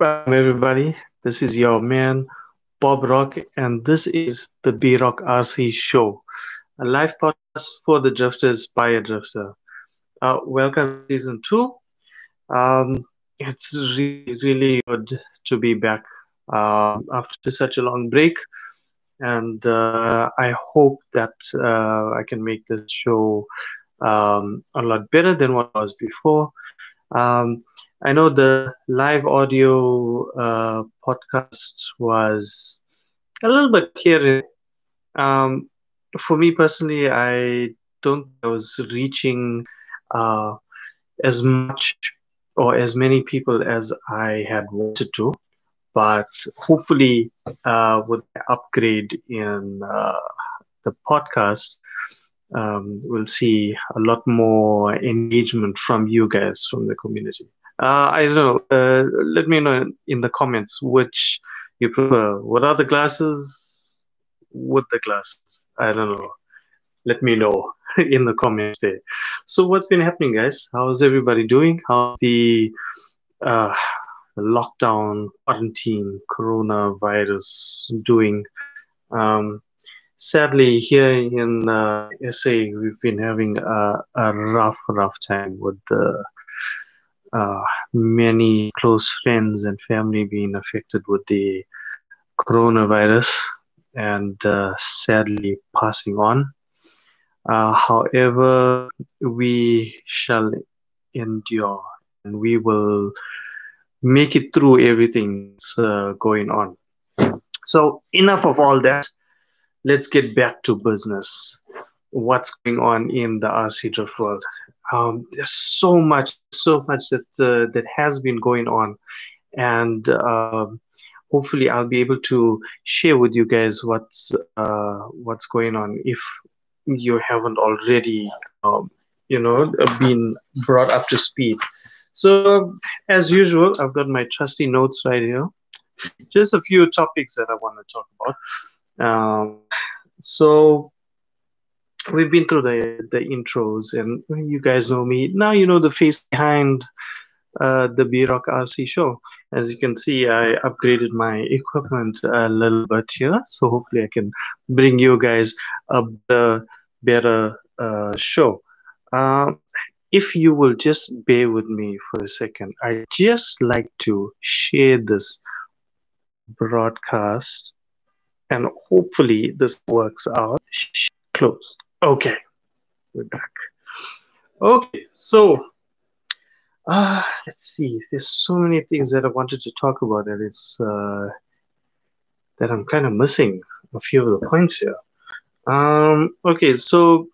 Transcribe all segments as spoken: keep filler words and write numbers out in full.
Welcome everybody, this is your man Bob Rock and this is the B-Rock R C Show, a live podcast for the drifters by a drifter. Uh, welcome to season two. Um, it's really, really good to be back uh, after such a long break, and uh, I hope that uh, I can make this show um, a lot better than what it was before. Um, I know the live audio uh, podcast was a little bit clearer. Um, for me personally, I don't think I was reaching uh, as much or as many people as I had wanted to, but hopefully uh, with the upgrade in uh, the podcast, um, we'll see a lot more engagement from you guys, from the community. Uh, I don't know, uh, let me know in the comments which you prefer. What are the glasses? With the glasses? I don't know. Let me know in the comments there. So what's been happening, guys? How's everybody doing? How's the uh, lockdown, quarantine, coronavirus doing? Um, sadly, here in uh, S A, we've been having a, a rough, rough time with the Uh, many close friends and family being affected with the coronavirus and uh, sadly passing on. Uh, however, we shall endure and we will make it through everything that's uh, going on. So enough of all that. Let's get back to business. What's going on in the R C drift world? Um, there's so much, so much that uh, that has been going on, and uh, hopefully I'll be able to share with you guys what's uh, what's going on. If you haven't already, um, you know, been brought up to speed. So as usual, I've got my trusty notes right here. Just a few topics that I want to talk about. Um, so. We've been through the, the intros, and you guys know me. Now you know the face behind uh, the B-Rock R C Show. As you can see, I upgraded my equipment a little bit here, so hopefully I can bring you guys a better, better uh, show. Uh, if you will just bear with me for a second, I just like to share this broadcast, and hopefully this works out. Close. Okay, we're back. Okay, so uh, let's see. There's so many things that I wanted to talk about that it's uh, that I'm kind of missing a few of the points here. Um, okay, so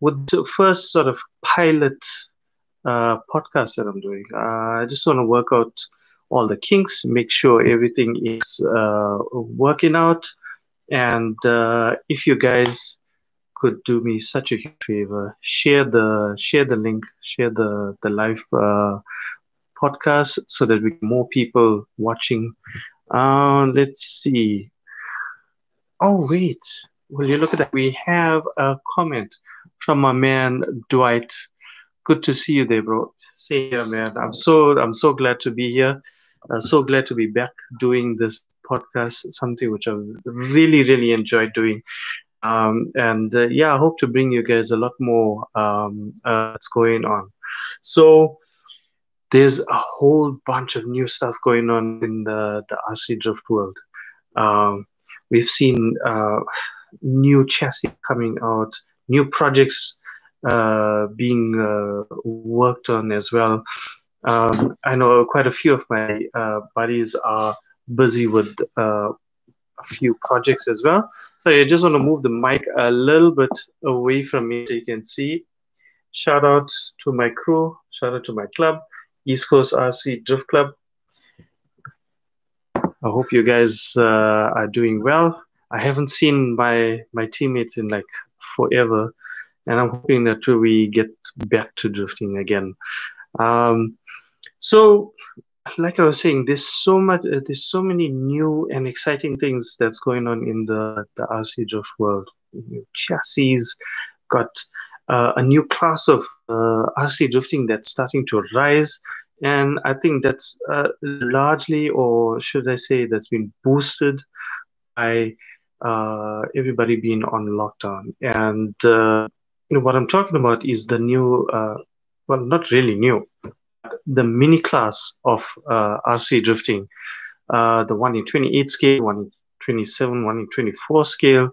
with the first sort of pilot uh, podcast that I'm doing, uh, I just want to work out all the kinks, make sure everything is uh, working out. And uh, if you guys could do me such a huge favor, share the share the link, share the the live uh, podcast so that we get more people watching. Uh, let's see. Oh wait, will you look at that? We have a comment from my man Dwight. Good to see you there, bro. See you, man. I'm so I'm so glad to be here. Uh, so glad to be back doing this podcast, something which I've really, really enjoyed doing. Um, and uh, yeah, I hope to bring you guys a lot more um, uh, that's going on. So there's a whole bunch of new stuff going on in the, the R C drift world. Um, we've seen uh, new chassis coming out, new projects uh, being uh, worked on as well. Um, I know quite a few of my uh, buddies are busy with uh, a few projects as well. So I just want to move the mic a little bit away from me so you can see. Shout out to my crew. Shout out to my club, East Coast R C Drift Club. I hope you guys uh, are doing well. I haven't seen my, my teammates in like forever, and I'm hoping that we get back to drifting again. Um, so like I was saying, there's so much, uh, there's so many new and exciting things that's going on in the, the R C drift world. New chassis, got uh, a new class of uh, R C drifting that's starting to rise, And I think that's uh, largely, or should I say, that's been boosted by uh, everybody being on lockdown. And uh, you know, what I'm talking about is the new, uh, well, not really new, the mini class of uh, R C drifting, uh, the one in twenty-eight scale, one in twenty-seven, one in twenty-four scale.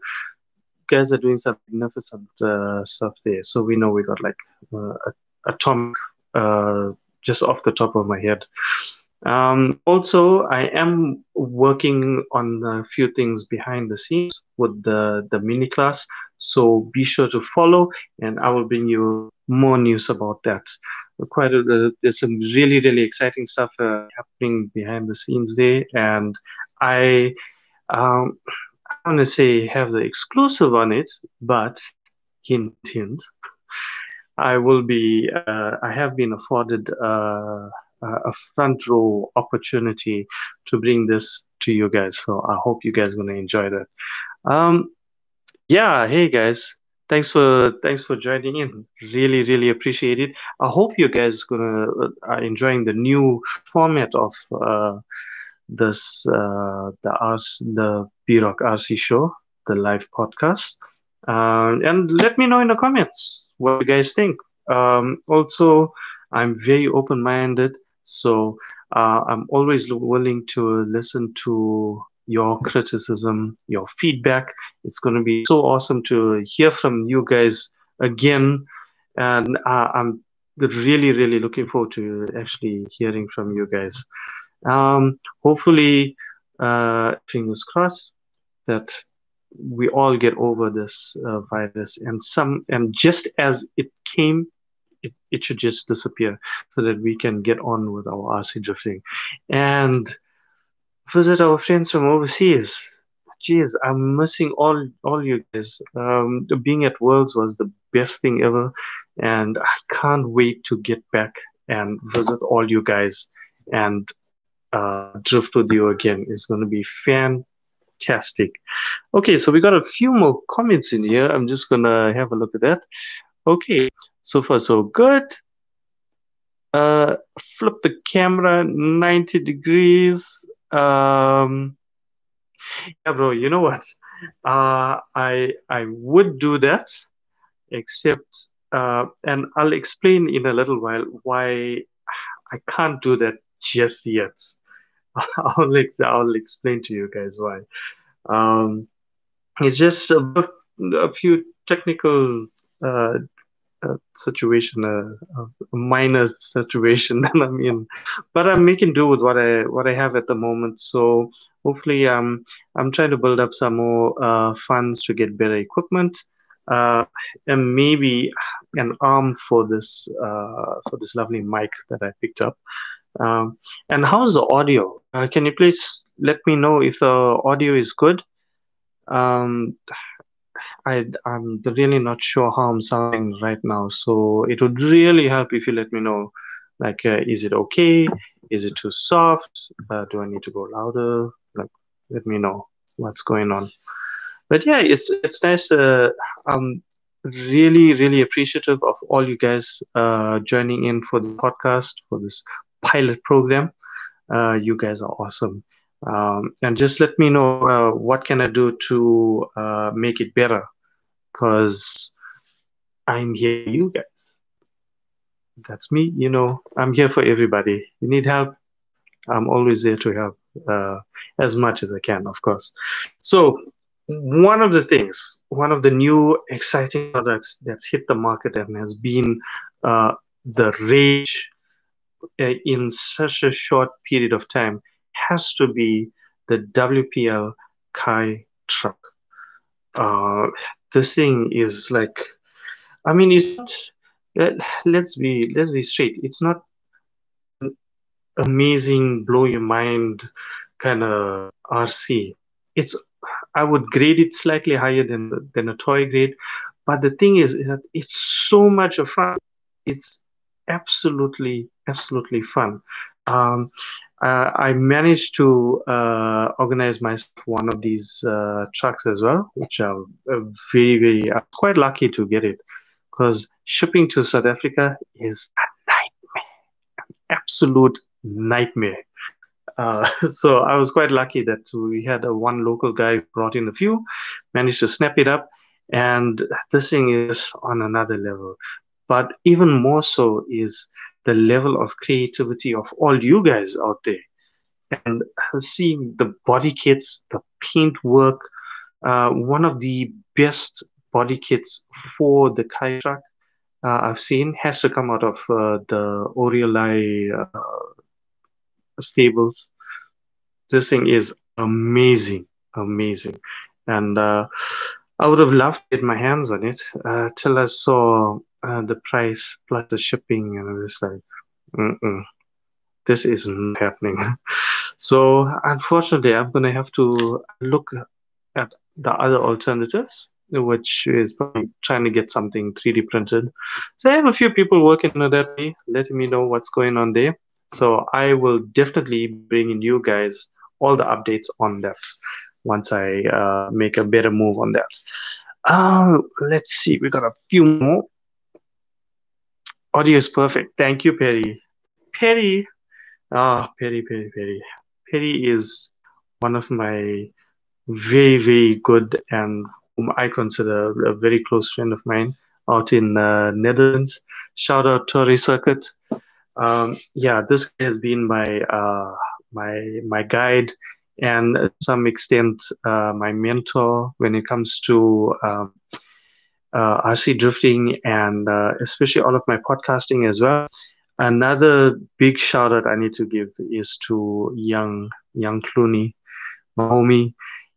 Guys are doing some magnificent uh, stuff there. So we know we got like uh, Atomic, uh, just off the top of my head. Um, also, I am working on a few things behind the scenes with the, the mini class. So be sure to follow, and I will bring you more news about that. Quite a, there's some really, really exciting stuff uh, happening behind the scenes there. And I, um, I want to say have the exclusive on it, but hint, hint. I will be, uh, I have been afforded uh, a front row opportunity to bring this to you guys. So I hope you guys are going to enjoy that. Um, yeah, hey guys, thanks for thanks for joining in. Really, really appreciate it. I hope you guys gonna are enjoying the new format of uh, this uh, the R C, the B-Rock R C show, the live podcast. Uh, and let me know in the comments what you guys think. Um, also, I'm very open-minded, so uh, I'm always willing to listen to your criticism, your feedback. It's going to be so awesome to hear from you guys again, and uh, I'm really, really looking forward to actually hearing from you guys. Um, hopefully, uh, fingers crossed that we all get over this uh, virus, and some, and just as it came, it, it should just disappear so that we can get on with our R C drifting and visit our friends from overseas. Jeez, I'm missing all, all you guys. Um, being at Worlds was the best thing ever, and I can't wait to get back and visit all you guys and uh, drift with you again. It's going to be fantastic. Fantastic. Okay, so we got a few more comments in here. I'm just gonna have a look at that. Okay, so far so good. Uh, flip the camera ninety degrees. Um, yeah, bro. You know what? Uh, I I would do that, except uh, and I'll explain in a little while why I can't do that just yet. I'll, ex I'll explain to you guys why. Um, it's just a, a few technical uh, uh, situation, uh, a minor situation that I'm in, but I'm making do with what I what I have at the moment. So hopefully, um, I'm trying to build up some more uh, funds to get better equipment, uh, and maybe an arm for this uh, for this lovely mic that I picked up. Um, and how's the audio? Uh, can you please let me know if the audio is good? Um, I, I'm really not sure how I'm sounding right now, so it would really help if you let me know. Like, uh, is it okay? Is it too soft? Uh, do I need to go louder? Like, let me know what's going on. But yeah, it's it's nice. Uh, I'm really, really appreciative of all you guys uh, joining in for the podcast, for this pilot program. Uh, you guys are awesome. Um, and just let me know uh, what can I do to uh, make it better, because I'm here for you guys. That's me, you know, I'm here for everybody. You need help, I'm always there to help uh, as much as I can, of course. So one of the things, one of the new exciting products that's hit the market and has been uh, the rage in such a short period of time has to be the W P L Kei truck. Uh, this thing is like, I mean, it's not, let's be let's be straight. It's not an amazing, blow your mind kind of R C. It's, I would grade it slightly higher than than a toy grade, but the thing is that it's so much of fun. It's absolutely, absolutely fun. Um, uh, I managed to uh, organize myself one of these uh, trucks as well, which I'm very, very I'm quite lucky to get it, because shipping to South Africa is a nightmare, absolute nightmare. Uh, so I was quite lucky that we had a one local guy who brought in a few, managed to snap it up, and this thing is on another level. But even more so is the level of creativity of all you guys out there. And seeing the body kits, the paint work, uh, one of the best body kits for the Kei truck uh, I've seen has to come out of uh, the Oriolai uh, stables. This thing is amazing, amazing. And uh, I would have loved to get my hands on it uh, till I saw uh, the price plus the shipping, and I was like, mm-mm, this is not happening. So unfortunately, I'm going to have to look at the other alternatives, which is probably trying to get something three D printed. So I have a few people working on that, letting me know what's going on there. So I will definitely bring in you guys all the updates on that once I uh, make a better move on that. Uh, let's see. We got a few more. Audio is perfect. Thank you, Perry. Perry. Ah, oh, Perry, Perry, Perry. Perry is one of my very, very good and whom I consider a very close friend of mine out in the Netherlands. Shout out Tori Circuit. Um, yeah, this has been my uh, my my guide and to some extent uh, my mentor when it comes to um, uh, R C drifting and uh, especially all of my podcasting as well. Another big shout out I need to give is to young young Clooney Mahomi.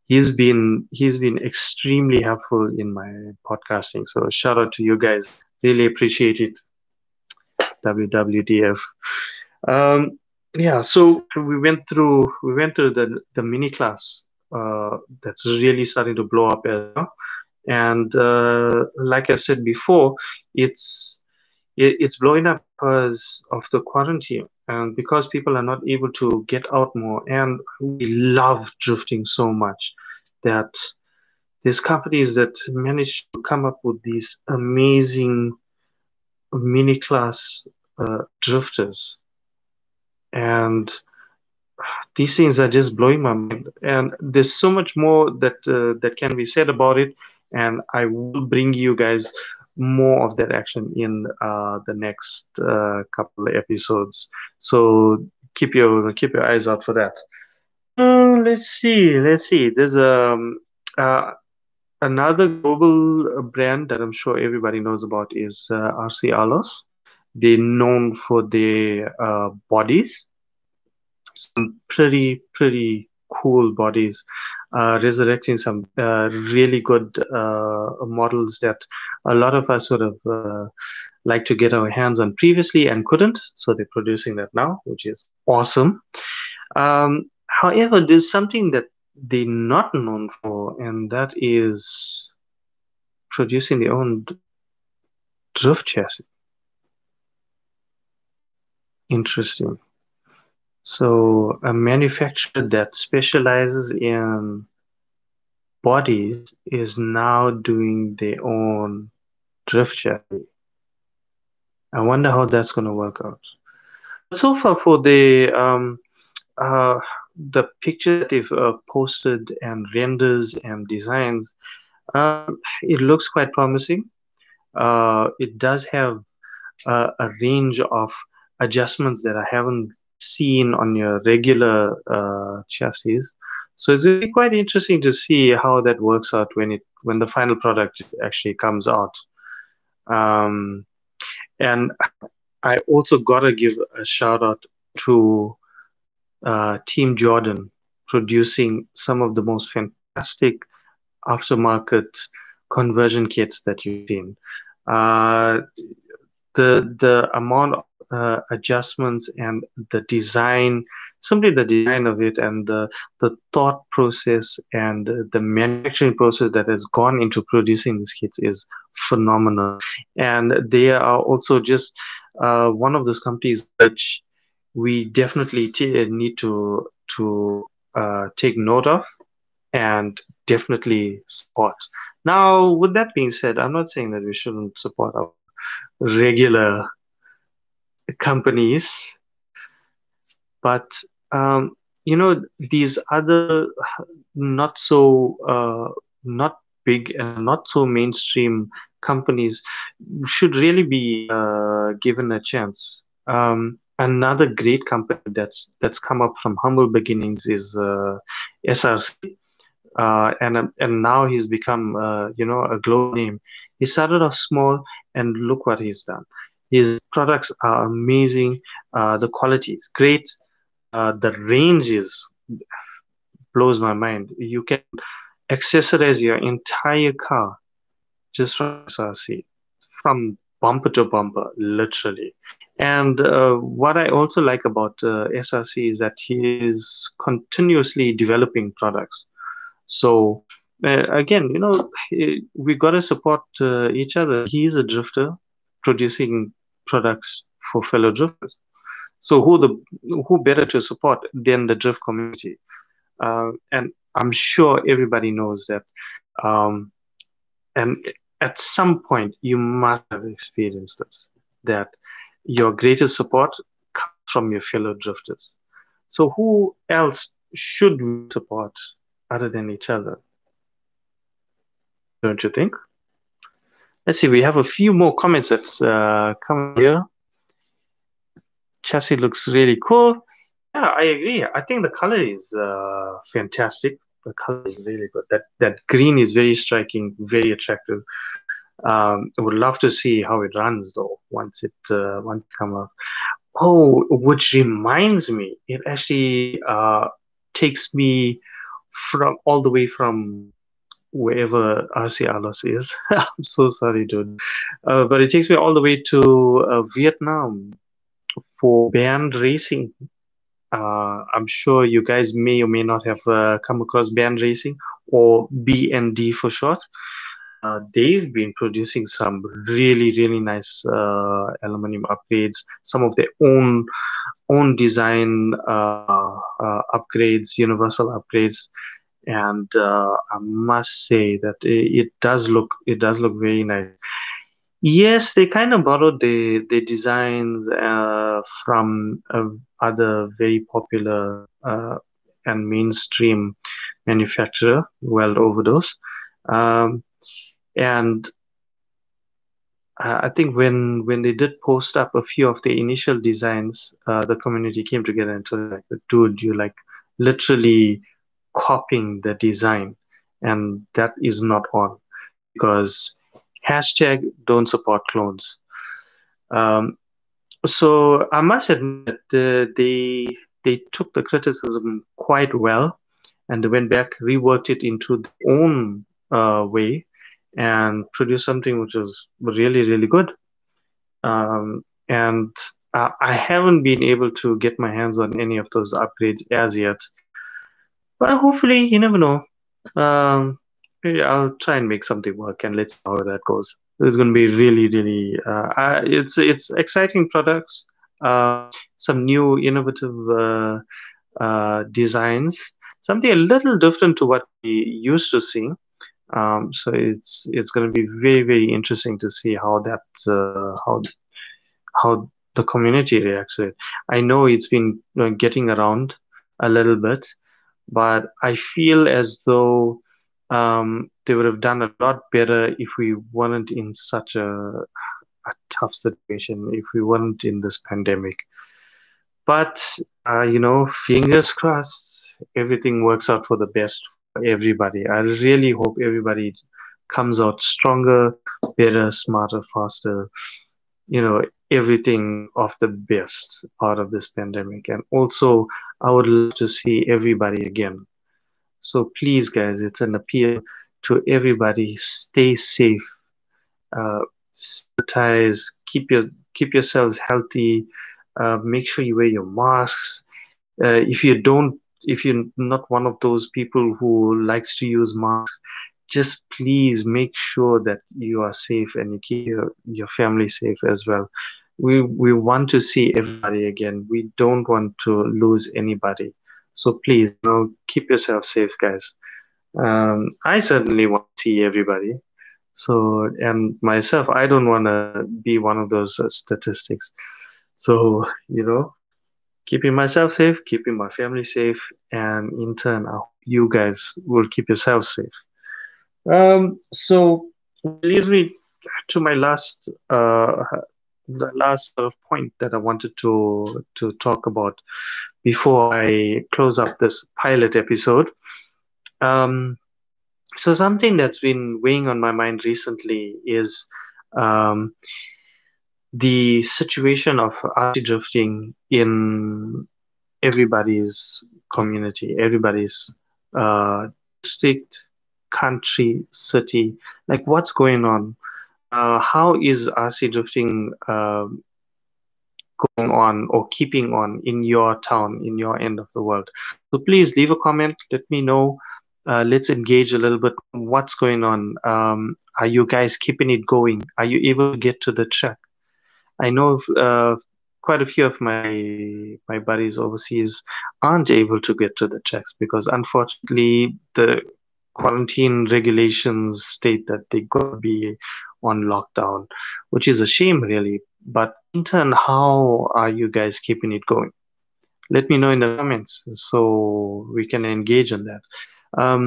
He's been he's been extremely helpful in my podcasting. So shout out to you guys. Really appreciate it. W W D F. Um, yeah, so we went through we went through the the mini class uh, that's really starting to blow up as well. And uh, like I said before, it's It's blowing up because of the quarantine and because people are not able to get out more. And we love drifting so much that there's companies that manage to come up with these amazing mini class uh, drifters. And these things are just blowing my mind. And there's so much more that uh, that can be said about it. And I will bring you guys more of that action in uh, the next uh, couple of episodes. So keep your keep your eyes out for that. Uh, let's see, let's see. There's um, uh, another global brand that I'm sure everybody knows about is uh, R C Arlos. They're known for their uh, bodies. Some pretty, pretty cool bodies, uh, resurrecting some uh, really good uh, models that a lot of us would have uh, liked to get our hands on previously and couldn't. So they're producing that now, which is awesome. Um, however, there's something that they're not known for, and that is producing their own drift chassis. Interesting. So a manufacturer that specializes in bodies is now doing their own drift chassis. I wonder how that's going to work out. So far for the um, uh, the picture that they've uh, posted and renders and designs, uh, it looks quite promising. Uh, it does have uh, a range of adjustments that I haven't seen on your regular uh, chassis, so it's really quite interesting to see how that works out when it when the final product actually comes out. Um, and I also gotta give a shout out to uh, Team Jordan, producing some of the most fantastic aftermarket conversion kits that you've seen. Uh, the the amount of Uh, adjustments and the design, simply the design of it and the, the thought process and the manufacturing process that has gone into producing these kits is phenomenal. And they are also just uh, one of those companies which we definitely t need to, to uh, take note of and definitely support. Now, with that being said, I'm not saying that we shouldn't support our regular companies But um, you know, these other not so uh, not big and not so mainstream companies should really be uh, given a chance. Um, another great company that's that's come up from humble beginnings is uh, S R C, uh, and and now he's become uh, you know, a global name. He started off small, and look what he's done. His products are amazing. Uh, the quality is great. Uh, the range is blows my mind. You can accessorize your entire car just from S R C, from bumper to bumper, literally. And uh, what I also like about uh, S R C is that he is continuously developing products. So uh, again, you know, we gotta support uh, each other. He's a drifter producing products for fellow drifters. So who the who better to support than the drift community? Uh, and I'm sure everybody knows that. Um, and at some point, you must have experienced this, that your greatest support comes from your fellow drifters. So who else should we support other than each other? Don't you think? Let's see, we have a few more comments that's uh, come here. Chassis looks really cool. Yeah, I agree. I think the color is uh, fantastic. The color is really good. That that green is very striking, very attractive. Um, I would love to see how it runs though once it uh, once it comes up. Oh, which reminds me, it actually uh, takes me from all the way from wherever R C Arlos is. I'm so sorry, dude. Uh, but it takes me all the way to uh, Vietnam for Band Racing. Uh, I'm sure you guys may or may not have uh, come across Band Racing, or B N D for short. Uh, they've been producing some really, really nice uh, aluminum upgrades, some of their own own design uh, uh, upgrades, universal upgrades, and uh, I must say that it, it does look it does look very nice. Yes, they kind of borrowed the the designs uh, from uh, other very popular uh, and mainstream manufacturer, Weld Overdose. Um, And I think when when they did post up a few of the initial designs, uh, the community came together and told like, dude, you like literally copying the design, and that is not on, because hashtag don't support clones. Um, so I must admit uh, they they took the criticism quite well, and they went back, reworked it into their own uh, way, and produce something which is really, really good. Um, and uh, I haven't been able to get my hands on any of those upgrades as yet. But hopefully, you never know. Um, I'll try and make something work, and let's see how that goes. It's going to be really, really... Uh, I, it's, it's exciting products, uh, some new innovative uh, uh, designs, something a little different to what we used to seeing. Um, so it's it's going to be very, very interesting to see how that uh, how how the community reacts to it. I know it's been uh, getting around a little bit, but I feel as though um, they would have done a lot better if we weren't in such a, a tough situation, if we weren't in this pandemic. But uh, you know, fingers crossed, everything works out for the best. Everybody, I really hope everybody comes out stronger, better, smarter, faster, you know, everything of the best out of this pandemic. And also, I would love to see everybody again. So please, guys, it's an appeal to everybody, stay safe, uh, sanitize, keep your keep yourselves healthy, uh, make sure you wear your masks. Uh, if you don't If you're not one of those people who likes to use masks, just please make sure that you are safe and you keep your, your family safe as well. We we want to see everybody again. We don't want to lose anybody. So please, you know, keep yourself safe, guys. Um, I certainly want to see everybody. So, and myself, I don't want to be one of those uh, statistics. So, you know, keeping myself safe, keeping my family safe, and in turn, I hope you guys will keep yourself safe. Um, so it leads me to my last, uh, the last sort of point that I wanted to to talk about before I close up this pilot episode. Um, so something that's been weighing on my mind recently is um. the situation of R C drifting in everybody's community, everybody's uh, district, country, city. Like, what's going on? Uh, how is R C drifting uh, going on or keeping on in your town, in your end of the world? So please leave a comment. Let me know. Uh, let's engage a little bit. What's going on? Um, are you guys keeping it going? Are you able to get to the track? I know uh, quite a few of my my buddies overseas aren't able to get to the tracks because, unfortunately, the quarantine regulations state that they're going to be on lockdown, which is a shame, really. But in turn, how are you guys keeping it going? Let me know in the comments so we can engage in that. Um,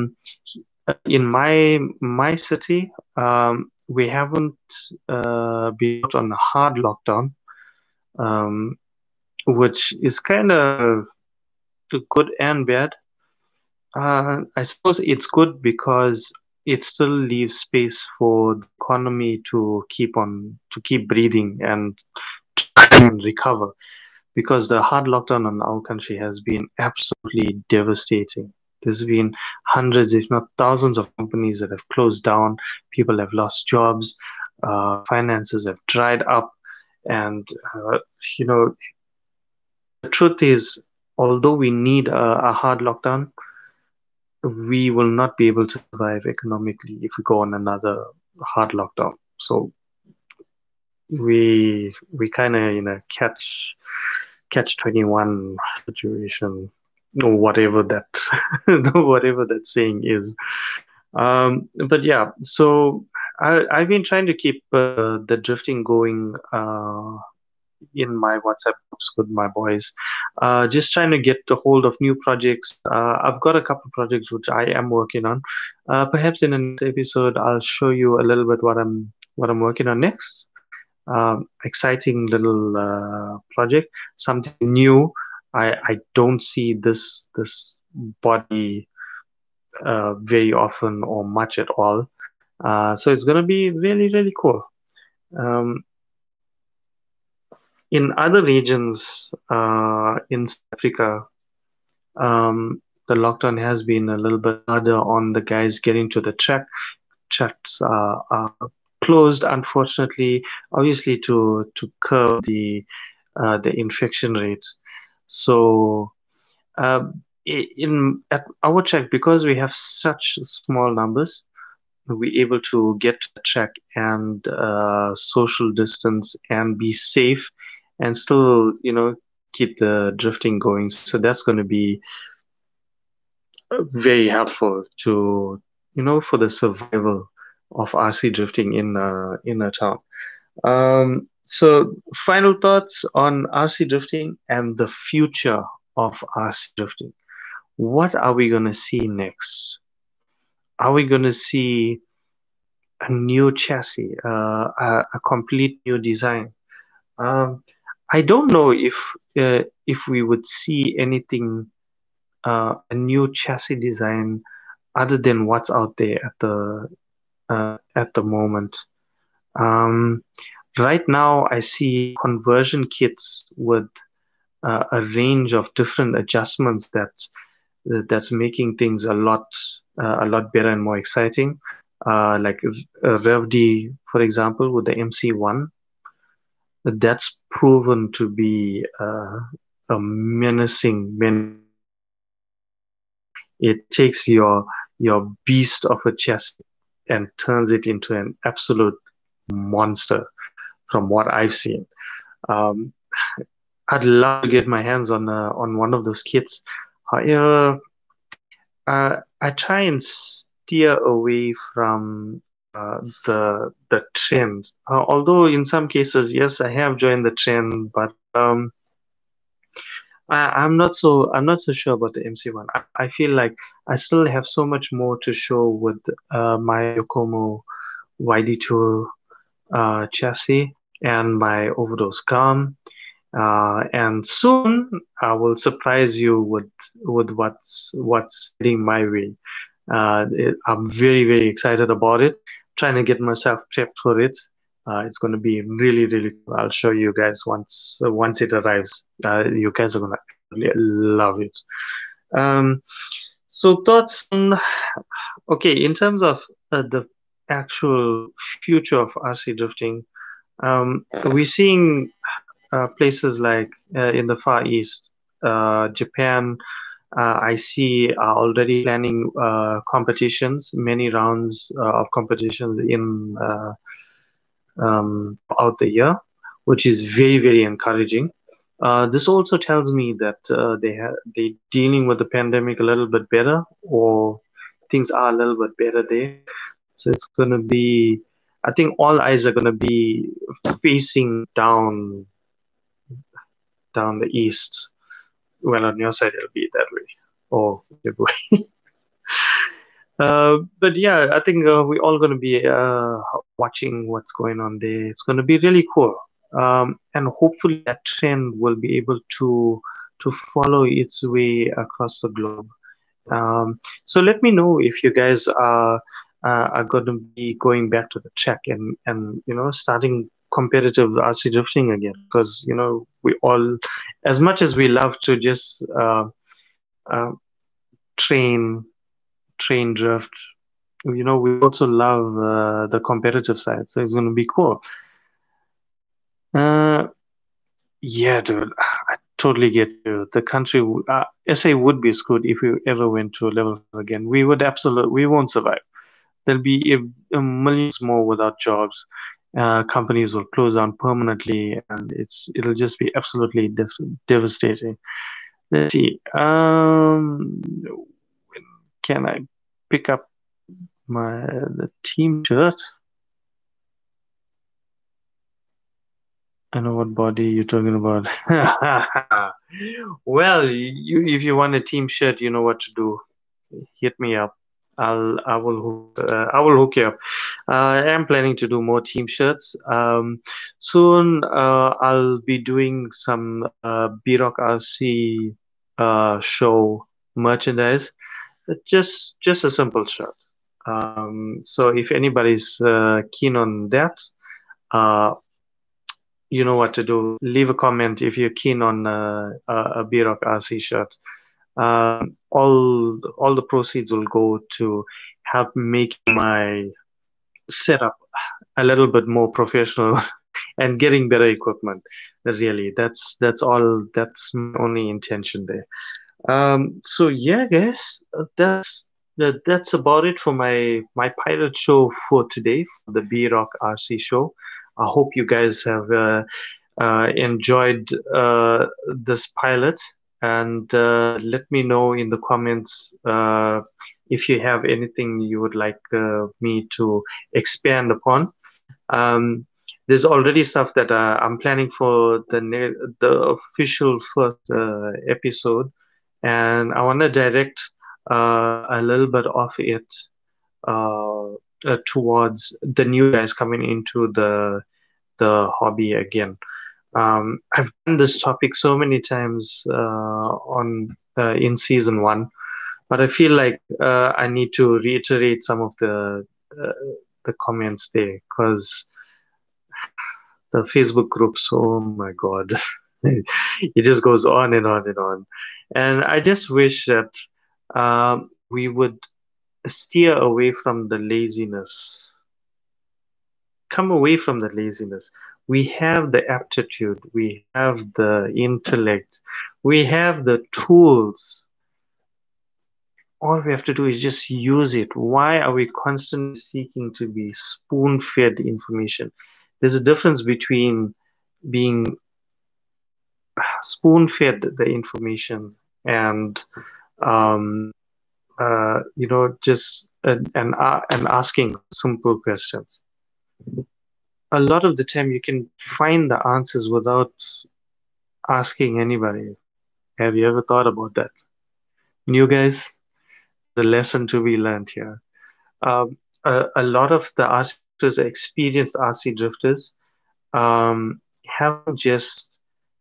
in my my city, um, we haven't uh, been out on a hard lockdown, um, which is kind of good and bad. Uh, I suppose it's good because it still leaves space for the economy to keep on to keep breathing and recover, because the hard lockdown on our country has been absolutely devastating. There's been hundreds, if not thousands, of companies that have closed down. People have lost jobs. Uh, finances have dried up. And, uh, you know, the truth is, although we need a, a hard lockdown, we will not be able to survive economically if we go on another hard lockdown. So we we kind of in a catch catch twenty-one situation. Or whatever that, whatever that saying is, um, but yeah. So I, I've been trying to keep uh, the drifting going uh, in my WhatsApp groups with my boys. Uh, just trying to get a hold of new projects. Uh, I've got a couple of projects which I am working on. Uh, perhaps in the next episode, I'll show you a little bit what I'm what I'm working on next. Um, exciting little uh, project, something new. I, I don't see this this body uh, very often or much at all. Uh, so it's going to be really, really cool. Um, in other regions uh, in South Africa, um, the lockdown has been a little bit harder on the guys getting to the track. Tracks are, are closed, unfortunately, obviously to, to curb the, uh, the infection rates. So, uh, in at our track, because we have such small numbers, we're able to get to the track and uh, social distance and be safe, and still, you know, keep the drifting going. So that's going to be very helpful to, you know, for the survival of R C drifting in uh, in a town. Um, So, final thoughts on R C drifting and the future of R C drifting. What are we going to see next? Are we going to see a new chassis, uh, a, a complete new design? Um, I don't know if uh, if we would see anything, uh, a new chassis design, other than what's out there at the uh, at the moment. Um, Right now, I see conversion kits with uh, a range of different adjustments that that's making things a lot uh, a lot better and more exciting. Uh, like uh, RevD, for example, with the M C one, that's proven to be uh, a menacing. Men- it takes your your beast of a chassis and turns it into an absolute monster. From what I've seen, um, I'd love to get my hands on uh, on one of those kits. However, uh, I try and steer away from uh, the the trend. Uh, although in some cases, yes, I have joined the trend, but um, I, I'm not so I'm not so sure about the M C one. I, I feel like I still have so much more to show with uh, my Yokomo Y D two uh, chassis and my Overdose Cam. Uh, and soon I will surprise you with with what's what's heading my way. Uh, it, I'm very very excited about it. Trying to get myself prepped for it. Uh, it's going to be really really cool. I'll show you guys once uh, once it arrives. Uh, you guys are going to really love it. Um, so thoughts on, okay, in terms of uh, the actual future of R C drifting, um, we're seeing Uh, places like uh, in the Far East, uh, Japan, uh, I see are already planning uh, competitions, many rounds uh, of competitions in uh, um, out the year, which is very very encouraging. Uh, this also tells me that uh, they ha they dealing with the pandemic a little bit better, or things are a little bit better there. So it's going to be, I think all eyes are going to be facing down. down the east. Well, on your side it'll be that way, or that way. uh, but yeah, I think uh, we're all going to be uh, watching what's going on there. It's going to be really cool, um, and hopefully that trend will be able to to follow its way across the globe. Um, so let me know if you guys are uh, are going to be going back to the track and and you know starting competitive R C drifting again, because you know we all, as much as we love to just uh, uh, train, train drift, you know we also love uh, the competitive side. So it's going to be cool. Uh, yeah, dude, I totally get you. The country, uh, S A would be screwed if we ever went to a level again. We would absolutely, we won't survive. There'll be a, a millions more without jobs. Uh, companies will close down permanently, and it's it'll just be absolutely def devastating. Let's see. Um, can I pick up my the team shirt? I know what body you're talking about. Well, you if you want a team shirt, you know what to do. Hit me up. I'll I will hook, uh, I will hook you up. Uh, I am planning to do more team shirts. Um, soon uh, I'll be doing some uh, B-Rock R C uh, show merchandise. Just just a simple shirt. Um, so if anybody's uh, keen on that, uh, you know what to do. Leave a comment if you're keen on uh, a B-Rock R C shirt. Uh, all all the proceeds will go to help make my setup a little bit more professional and getting better equipment. Really, that's that's all. That's my only intention there. Um, so yeah, guys, that's that, that's about it for my my pilot show for today, for the B-Rock R C show. I hope you guys have uh, uh, enjoyed uh, this pilot. And uh, let me know in the comments uh, if you have anything you would like uh, me to expand upon. Um, there's already stuff that uh, I'm planning for the the official first uh, episode, and I want to direct uh, a little bit of it uh, uh, towards the new guys coming into the the hobby again. Um, I've done this topic so many times uh, on uh, in season one, but I feel like uh, I need to reiterate some of the uh, the comments there, because the Facebook groups, oh my god, it just goes on and on and on. And I just wish that um, we would steer away from the laziness. Come away from the laziness. We have the aptitude, we have the intellect, we have the tools. All we have to do is just use it. Why are we constantly seeking to be spoon-fed information? There's a difference between being spoon-fed the information and, um, uh, you know, just and an, an asking simple questions. A lot of the time you can find the answers without asking anybody. Have you ever thought about that? And you guys, the lesson to be learned here. Um, a, a lot of the R Cers, experienced R C drifters, um, haven't just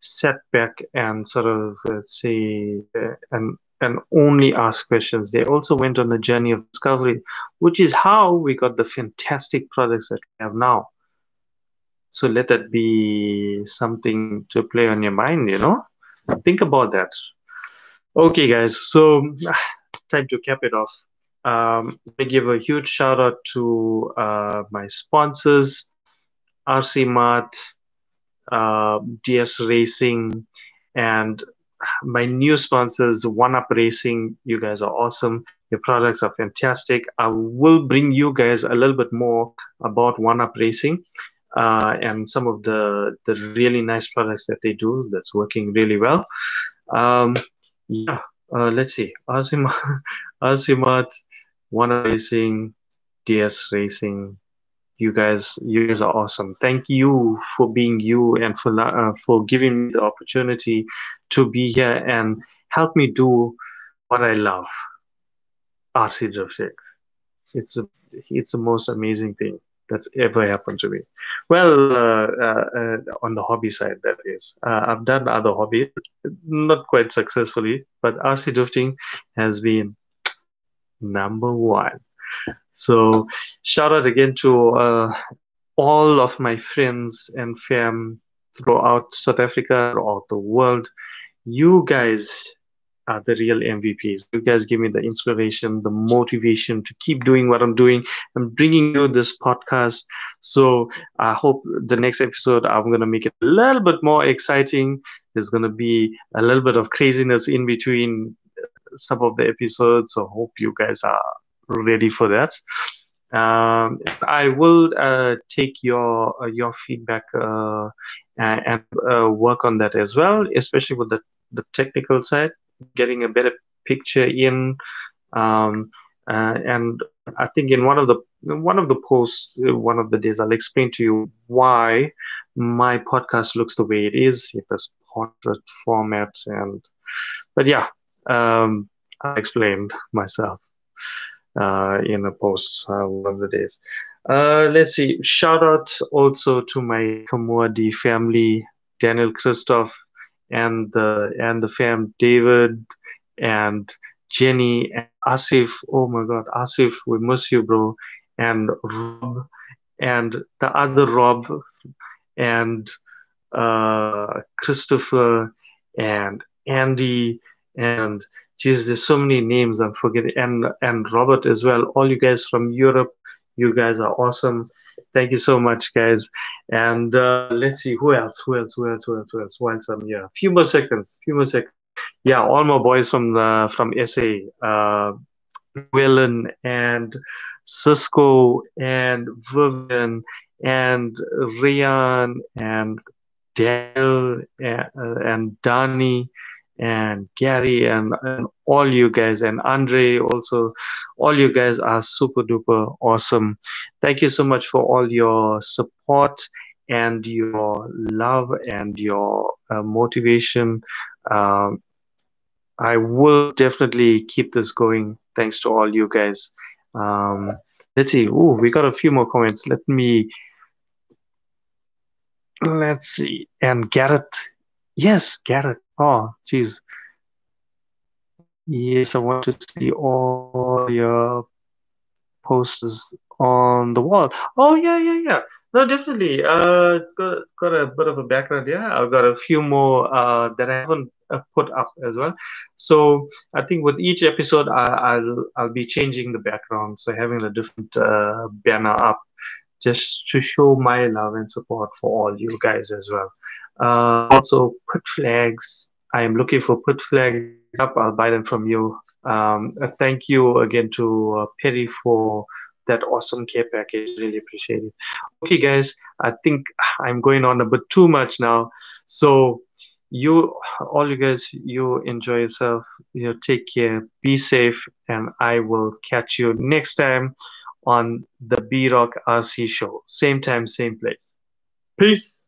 sat back and sort of uh, say uh, and and only ask questions. They also went on a journey of discovery, which is how we got the fantastic products that we have now. So let that be something to play on your mind, you know? Think about that. Okay, guys, so time to cap it off. Um, I give a huge shout out to uh, my sponsors, R C Mart, uh, D S Racing, and my new sponsors, OneUp Racing. You guys are awesome. Your products are fantastic. I will bring you guys a little bit more about OneUp Racing uh, and some of the, the really nice products that they do that's working really well. Um, yeah, uh, let's see. Asimat, Asimat, OneUp Racing, D S Racing. You guys, you guys are awesome. Thank you for being you and for uh, for giving me the opportunity to be here and help me do what I love, R C drifting. It's a, it's the most amazing thing that's ever happened to me. Well, uh, uh, uh, on the hobby side, that is. Uh, I've done other hobbies, not quite successfully, but R C drifting has been number one. So shout out again to uh, all of my friends and fam throughout South Africa, throughout the world. You guys are the real M V Ps. You guys give me the inspiration, the motivation to keep doing what I'm doing. I'm bringing you this podcast. So I hope the next episode, I'm going to make it a little bit more exciting. There's going to be a little bit of craziness in between some of the episodes. So hope you guys are ready for that. Um, I will uh, take your uh, your feedback uh, and uh, work on that as well, especially with the, the technical side, getting a better picture in. Um, uh, and I think in one of the one of the posts, one of the days, I'll explain to you why my podcast looks the way it is. It has portrait formats, and but yeah, um, I explained myself Uh, in a post uh, one of the days. Uh, let's see. Shout out also to my Kamwadi family, Daniel Christoph, and the and the fam, David and Jenny and Asif. Oh my God, Asif, we miss you, bro. And Rob and the other Rob and uh, Christopher and Andy and. Jeez, there's so many names I'm forgetting. And and Robert as well. All you guys from Europe, you guys are awesome. Thank you so much, guys. And uh, let's see, who else? Who else? Who else? Who else? Who else? Who else? I'm here. A few more seconds. A few more seconds. Yeah, all my boys from the from S A. Uh, Willen and Cisco and Vivian and Ryan and Dale and, uh, and Danny. And Gary and, and all you guys, and Andre also, all you guys are super duper awesome. Thank you so much for all your support and your love and your uh, motivation. Um, I will definitely keep this going. Thanks to all you guys. Um, let's see. Ooh, we got a few more comments. Let me, let's see. And Garrett. Yes, Garrett. Oh, geez. Yes, I want to see all your posters on the wall. Oh, yeah, yeah, yeah. No, definitely. Uh, got, got a bit of a background, yeah. I've got a few more uh, that I haven't uh, put up as well. So I think with each episode, I, I'll, I'll be changing the background. So having a different uh, banner up just to show my love and support for all you guys as well. Uh, also, put flags. I am looking for put flags up. I'll buy them from you. Um, thank you again to uh, Perry for that awesome care package. Really appreciate it. Okay, guys, I think I'm going on a bit too much now. So you, all you guys, you enjoy yourself. You know, take care. Be safe. And I will catch you next time on the B-Rock R C Show. Same time, same place. Peace.